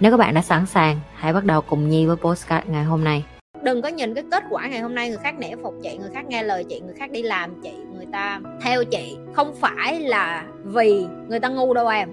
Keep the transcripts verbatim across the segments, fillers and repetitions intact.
Nếu các bạn đã sẵn sàng, hãy bắt đầu cùng Nhi với podcast ngày hôm nay. Đừng có nhìn cái kết quả ngày hôm nay, người khác nể phục chị, người khác nghe lời chị, người khác đi làm chị, người ta theo chị. Không phải là vì người ta ngu đâu em.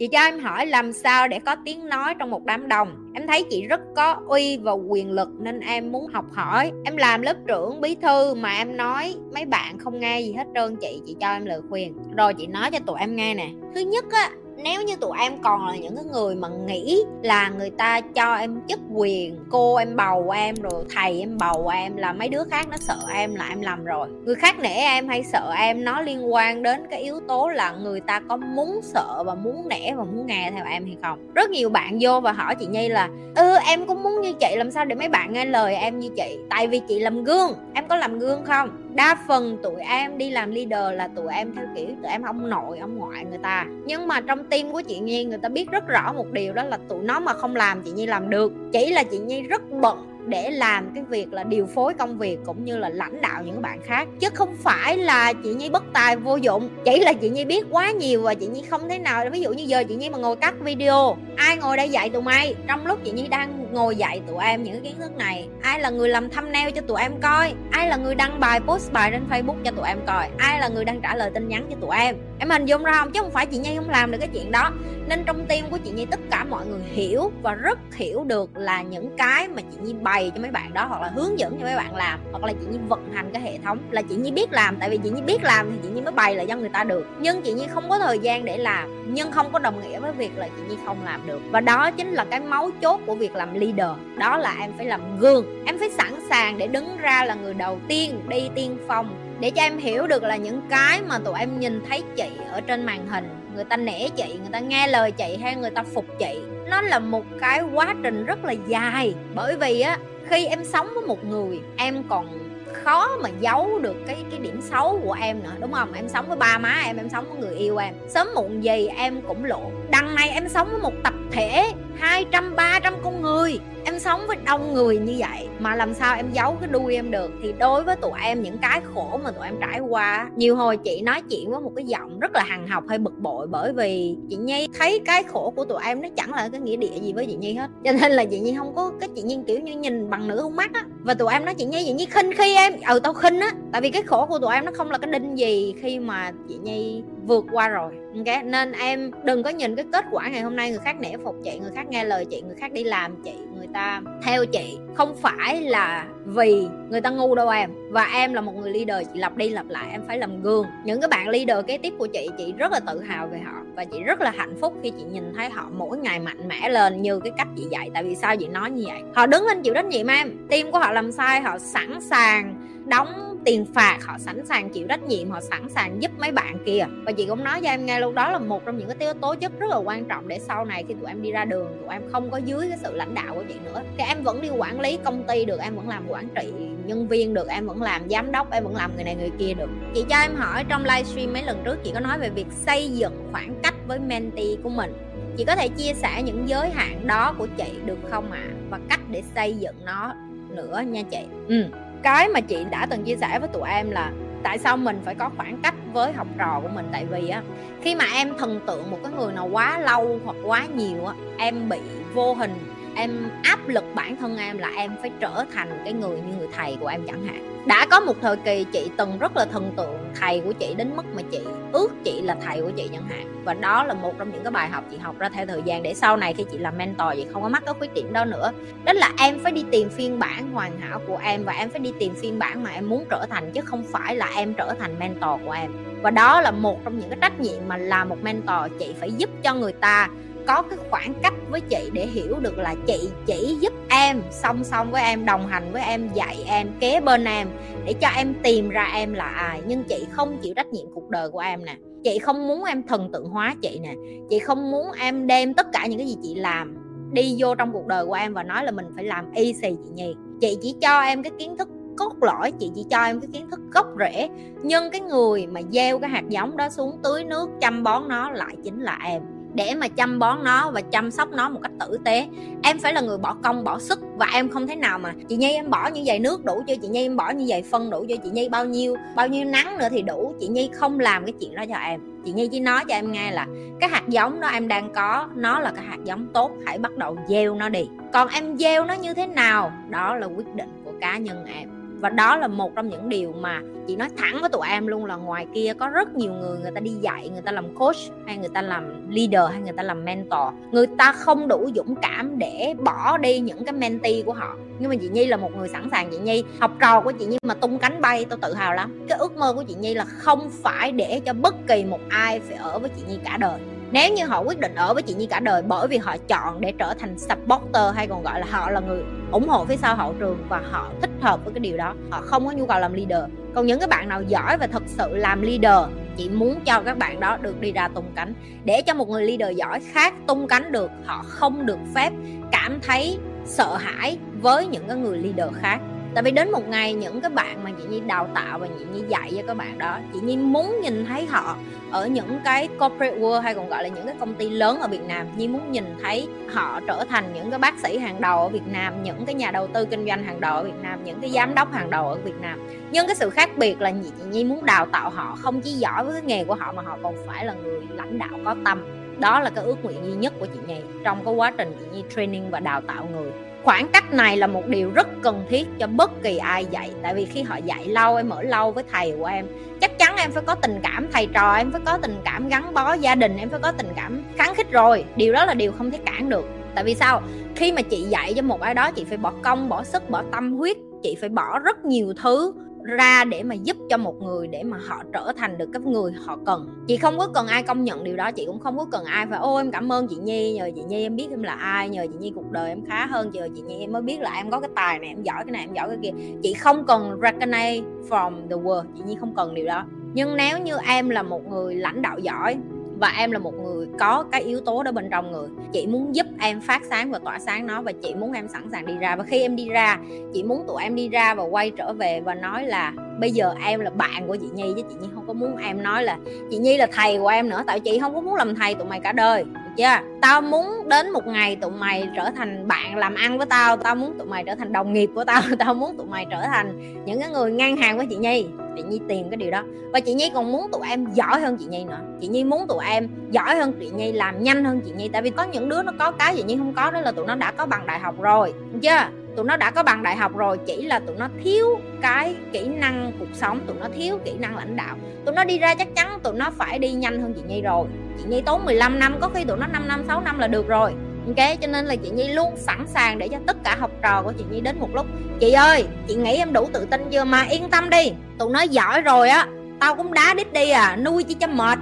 Chị cho em hỏi làm sao để có tiếng nói trong một đám đông. Em thấy chị rất có uy và quyền lực nên em muốn học hỏi. Em làm lớp trưởng, bí thư mà em nói mấy bạn không nghe gì hết trơn chị. Chị cho em lời khuyên. Rồi chị nói cho tụi em nghe nè. Thứ nhất á, nếu như tụi em còn là những cái người mà nghĩ là người ta cho em chức quyền, cô em bầu em rồi thầy em bầu em, là mấy đứa khác nó sợ em là em lầm rồi. Người khác nể em hay sợ em nó liên quan đến cái yếu tố là người ta có muốn sợ và muốn nể và muốn nghe theo em hay không. Rất nhiều bạn vô và hỏi chị Nhi là ừ em cũng muốn như chị, làm sao để mấy bạn nghe lời em như chị, tại vì chị làm gương. Em có làm gương không? Đa phần tụi em đi làm leader là tụi em theo kiểu tụi em ông nội, ông ngoại người ta. Nhưng mà trong team của chị Nhi, người ta biết rất rõ một điều, đó là tụi nó mà không làm chị Nhi làm được. Chỉ là chị Nhi rất bận để làm cái việc là điều phối công việc cũng như là lãnh đạo những bạn khác, chứ không phải là chị Nhi bất tài vô dụng. Chỉ là chị Nhi biết quá nhiều và chị Nhi không thế nào. Ví dụ như giờ chị Nhi mà ngồi cắt video, ai ngồi đây dạy tụi mày? Trong lúc chị Nhi đang ngồi dạy tụi em những kiến thức này, ai là người làm thumbnail cho tụi em coi? Ai là người đăng bài, post bài trên Facebook cho tụi em coi? Ai là người đang trả lời tin nhắn cho tụi em? Em hình dung ra không? Chứ không phải chị Nhi không làm được cái chuyện đó. Nên trong team của chị Nhi tất cả mọi người hiểu và rất hiểu được là những cái mà chị Nhi bày cho mấy bạn đó, hoặc là hướng dẫn cho mấy bạn làm, hoặc là chị Nhi vận hành cái hệ thống là chị Nhi biết làm. Tại vì chị Nhi biết làm thì chị Nhi mới bày lại cho người ta được. Nhưng chị Nhi không có thời gian để làm, nhưng không có đồng nghĩa với việc là chị Nhi không làm được. Và đó chính là cái mấu chốt của việc làm leader, đó là em phải làm gương. Em phải sẵn sàng để đứng ra là người đầu tiên đi tiên phong, để cho em hiểu được là những cái mà tụi em nhìn thấy chị ở trên màn hình, người ta nể chị, người ta nghe lời chị hay người ta phục chị, nó là một cái quá trình rất là dài. Bởi vì á, khi em sống với một người, em còn khó mà giấu được cái cái điểm xấu của em nữa, đúng không? Em sống với ba má em, em sống với người yêu em, sớm muộn gì em cũng lộ. Đằng này em sống với một tập thể hai trăm ba trăm con người, em sống với đông người như vậy mà làm sao em giấu cái đuôi em được. Thì đối với tụi em, những cái khổ mà tụi em trải qua, nhiều hồi chị nói chuyện với một cái giọng rất là hằn học hay bực bội, bởi vì chị Nhi thấy cái khổ của tụi em nó chẳng là cái nghĩa địa gì với chị Nhi hết, cho nên là chị Nhi không có cái chị Nhi kiểu như nhìn bằng nửa con mắt á. Và tụi em nói chị Nhi, chị Nhi khinh khi em. Ừ, tao khinh á, tại vì cái khổ của tụi em nó không là cái đinh gì khi mà chị Nhi vượt qua rồi. Okay. Nên em đừng có nhìn cái kết quả ngày hôm nay, người khác nể phục chị, người khác nghe lời chị, người khác đi làm chị, người ta theo chị. Không phải là vì người ta ngu đâu em. Và em là một người leader, chị lặp đi lặp lại, em phải làm gương. Những cái bạn leader kế tiếp của chị, chị rất là tự hào về họ, và chị rất là hạnh phúc khi chị nhìn thấy họ mỗi ngày mạnh mẽ lên như cái cách chị dạy. Tại vì sao chị nói như vậy? Họ đứng lên chịu trách nhiệm em. Team của họ làm sai, họ sẵn sàng đóng tiền phạt, họ sẵn sàng chịu trách nhiệm, họ sẵn sàng giúp mấy bạn kia. Và chị cũng nói cho em nghe luôn, đó là một trong những cái yếu tố chất rất là quan trọng để sau này khi tụi em đi ra đường, tụi em không có dưới cái sự lãnh đạo của chị nữa thì em vẫn đi quản lý công ty được, em vẫn làm quản trị nhân viên được, em vẫn làm giám đốc, em vẫn làm người này người kia được. Chị cho em hỏi, trong livestream mấy lần trước chị có nói về việc xây dựng khoảng cách với mentee của mình. Chị có thể chia sẻ những giới hạn đó của chị được không ạ? À? Và cách để xây dựng nó nữa nha chị. Ừ. Cái mà chị đã từng chia sẻ với tụi em là tại sao mình phải có khoảng cách với học trò của mình. Tại vì á, khi mà em thần tượng một cái người nào quá lâu hoặc quá nhiều á, em bị vô hình, em áp lực bản thân em là em phải trở thành cái người như người thầy của em chẳng hạn. Đã có một thời kỳ chị từng rất là thần tượng thầy của chị đến mức mà chị ước chị là thầy của chị chẳng hạn. Và đó là một trong những cái bài học chị học ra theo thời gian, để sau này khi chị làm mentor chị không có mắc cái khuyết điểm đó nữa. Đó là em phải đi tìm phiên bản hoàn hảo của em, và em phải đi tìm phiên bản mà em muốn trở thành, chứ không phải là em trở thành mentor của em. Và đó là một trong những cái trách nhiệm mà là một mentor, chị phải giúp cho người ta có cái khoảng cách với chị để hiểu được là chị chỉ giúp em, song song với em, đồng hành với em, dạy em, kế bên em, để cho em tìm ra em là ai. Nhưng chị không chịu trách nhiệm cuộc đời của em nè. Chị không muốn em thần tượng hóa chị nè. Chị không muốn em đem tất cả những cái gì chị làm đi vô trong cuộc đời của em và nói là mình phải làm y xì chị Nhi. Chị chỉ cho em cái kiến thức cốt lõi, chị chỉ cho em cái kiến thức gốc rễ. Nhưng cái người mà gieo cái hạt giống đó xuống, tưới nước, chăm bón nó lại chính là em. Để mà chăm bón nó và chăm sóc nó một cách tử tế, em phải là người bỏ công, bỏ sức. Và em không thể nào mà chị Nhi em bỏ như vậy nước đủ cho chị Nhi, em bỏ như vậy phân đủ cho chị Nhi, bao nhiêu bao nhiêu nắng nữa thì đủ. Chị Nhi không làm cái chuyện đó cho em. Chị Nhi chỉ nói cho em nghe là cái hạt giống đó em đang có, nó là cái hạt giống tốt, hãy bắt đầu gieo nó đi. Còn em gieo nó như thế nào, đó là quyết định của cá nhân em. Và đó là một trong những điều mà chị nói thẳng với tụi em luôn, là ngoài kia có rất nhiều người, người ta đi dạy, người ta làm coach hay người ta làm leader hay người ta làm mentor, người ta không đủ dũng cảm để bỏ đi những cái mentee của họ. Nhưng mà chị Nhi là một người sẵn sàng. Chị Nhi, học trò của chị Nhi mà tung cánh bay, tôi tự hào lắm. Cái ước mơ của chị Nhi là không phải để cho bất kỳ một ai phải ở với chị Nhi cả đời. Nếu như họ quyết định ở với chị Nhi cả đời, bởi vì họ chọn để trở thành supporter, hay còn gọi là họ là người ủng hộ phía sau hậu trường, và họ thích hợp với cái điều đó, họ không có nhu cầu làm leader. Còn những cái bạn nào giỏi và thật sự làm leader, chị muốn cho các bạn đó được đi ra tung cánh. Để cho một người leader giỏi khác tung cánh được, họ không được phép cảm thấy sợ hãi với những cái người leader khác. Tại vì đến một ngày những cái bạn mà chị Nhi đào tạo và chị Nhi dạy cho các bạn đó, chị Nhi muốn nhìn thấy họ ở những cái corporate world, hay còn gọi là những cái công ty lớn ở Việt Nam. Nhi muốn nhìn thấy họ trở thành những cái bác sĩ hàng đầu ở Việt Nam, những cái nhà đầu tư kinh doanh hàng đầu ở Việt Nam, những cái giám đốc hàng đầu ở Việt Nam. Nhưng cái sự khác biệt là chị Nhi muốn đào tạo họ không chỉ giỏi với cái nghề của họ, mà họ còn phải là người lãnh đạo có tâm. Đó là cái ước nguyện duy nhất của chị Nhi trong cái quá trình chị Nhi training và đào tạo người. Khoảng cách này là một điều rất cần thiết cho bất kỳ ai dạy. Tại vì khi họ dạy lâu, em ở lâu với thầy của em, chắc chắn em phải có tình cảm thầy trò, em phải có tình cảm gắn bó gia đình, em phải có tình cảm kháng khích rồi. Điều đó là điều không thể cản được. Tại vì sao? Khi mà chị dạy cho một ai đó, chị phải bỏ công, bỏ sức, bỏ tâm huyết. Chị phải bỏ rất nhiều thứ ra để mà giúp cho một người, để mà họ trở thành được cái người họ cần. Chị không có cần ai công nhận điều đó, chị cũng không có cần ai phải ô em cảm ơn chị Nhi, nhờ chị Nhi em biết em là ai, nhờ chị Nhi cuộc đời em khá hơn, nhờ chị Nhi em mới biết là em có cái tài này, em giỏi cái này, em giỏi cái kia. Chị không cần recognize from the world, chị Nhi không cần điều đó. Nhưng nếu như em là một người lãnh đạo giỏi và em là một người có cái yếu tố đó bên trong người, chị muốn giúp em phát sáng và tỏa sáng nó, và chị muốn em sẵn sàng đi ra. Và khi em đi ra, chị muốn tụi em đi ra và quay trở về và nói là bây giờ em là bạn của chị Nhi, chứ chị Nhi không có muốn em nói là chị Nhi là thầy của em nữa. Tại chị không có muốn làm thầy tụi mày cả đời, được chưa? Tao muốn đến một ngày tụi mày trở thành bạn làm ăn với tao, tao muốn tụi mày trở thành đồng nghiệp của tao, tao muốn tụi mày trở thành những cái người ngang hàng với chị Nhi. Chị Nhi tìm cái điều đó. Và chị Nhi còn muốn tụi em giỏi hơn chị Nhi nữa. Chị Nhi muốn tụi em giỏi hơn chị Nhi, làm nhanh hơn chị Nhi. Tại vì có những đứa nó có cái chị Nhi không có, đó là tụi nó đã có bằng đại học rồi, được chưa? Tụi nó đã có bằng đại học rồi, chỉ là tụi nó thiếu cái kỹ năng cuộc sống, tụi nó thiếu kỹ năng lãnh đạo. Tụi nó đi ra chắc chắn tụi nó phải đi nhanh hơn chị Nhi rồi. Chị Nhi tốn mười lăm năm, có khi tụi nó năm năm, sáu năm là được rồi. Ok, cho nên là chị Nhi luôn sẵn sàng để cho tất cả học trò của chị Nhi đến một lúc: chị ơi, chị nghĩ em đủ tự tin chưa? Mà yên tâm đi, tụi nó giỏi rồi á, tao cũng đá đít đi à, nuôi chỉ cho mệt,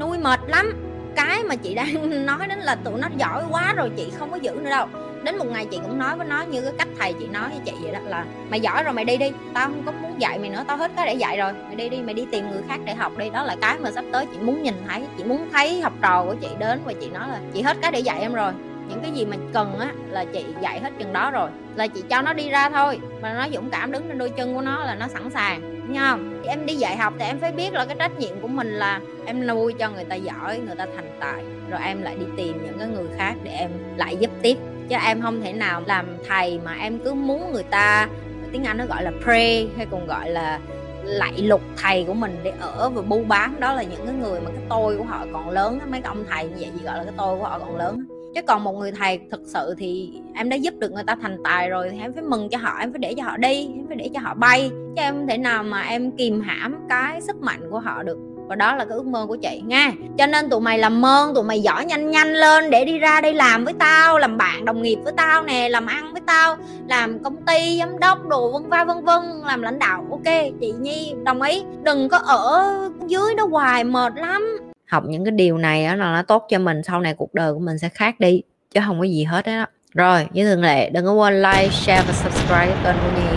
nuôi mệt lắm. Cái mà chị đang nói đến là tụi nó giỏi quá rồi, chị không có giữ nữa đâu. Đến một ngày chị cũng nói với nó như cái cách thầy chị nói với chị vậy đó, là mày giỏi rồi, mày đi đi, tao không có muốn dạy mày nữa, tao hết cái để dạy rồi, mày đi đi, mày đi tìm người khác để học đi. Đó là cái mà sắp tới chị muốn nhìn thấy. Chị muốn thấy học trò của chị đến và chị nói là chị hết cái để dạy em rồi, những cái gì mình cần á là chị dạy hết chừng đó rồi, là chị cho nó đi ra thôi. Mà nó dũng cảm đứng trên đôi chân của nó là nó sẵn sàng, đúng không? Em đi dạy học thì em phải biết là cái trách nhiệm của mình là em nuôi cho người ta giỏi, người ta thành tài, rồi em lại đi tìm những cái người khác để em lại giúp tiếp. Chứ em không thể nào làm thầy mà em cứ muốn người ta, tiếng Anh nó gọi là prey, hay còn gọi là lạy lục thầy của mình để ở và bu bám. Đó là những cái người mà cái tôi của họ còn lớn, mấy cái ông thầy như vậy thì gọi là cái tôi của họ còn lớn. Chứ còn một người thầy thực sự thì em đã giúp được người ta thành tài rồi thì em phải mừng cho họ, em phải để cho họ đi, em phải để cho họ bay, chứ em không thể nào mà em kìm hãm cái sức mạnh của họ được. Và đó là cái ước mơ của chị nha. Cho nên tụi mày làm ơn, tụi mày giỏi nhanh nhanh lên để đi ra đây làm với tao, làm bạn đồng nghiệp với tao nè, làm ăn với tao, làm công ty giám đốc đồ vân va vân vân, làm lãnh đạo. Ok, chị Nhi đồng ý. Đừng có ở dưới đó hoài, mệt lắm. Học những cái điều này là nó tốt cho mình, sau này cuộc đời của mình sẽ khác đi, chứ không có gì hết đó. Rồi, như thường lệ, đừng có quên like, share và subscribe kênh của Nhi.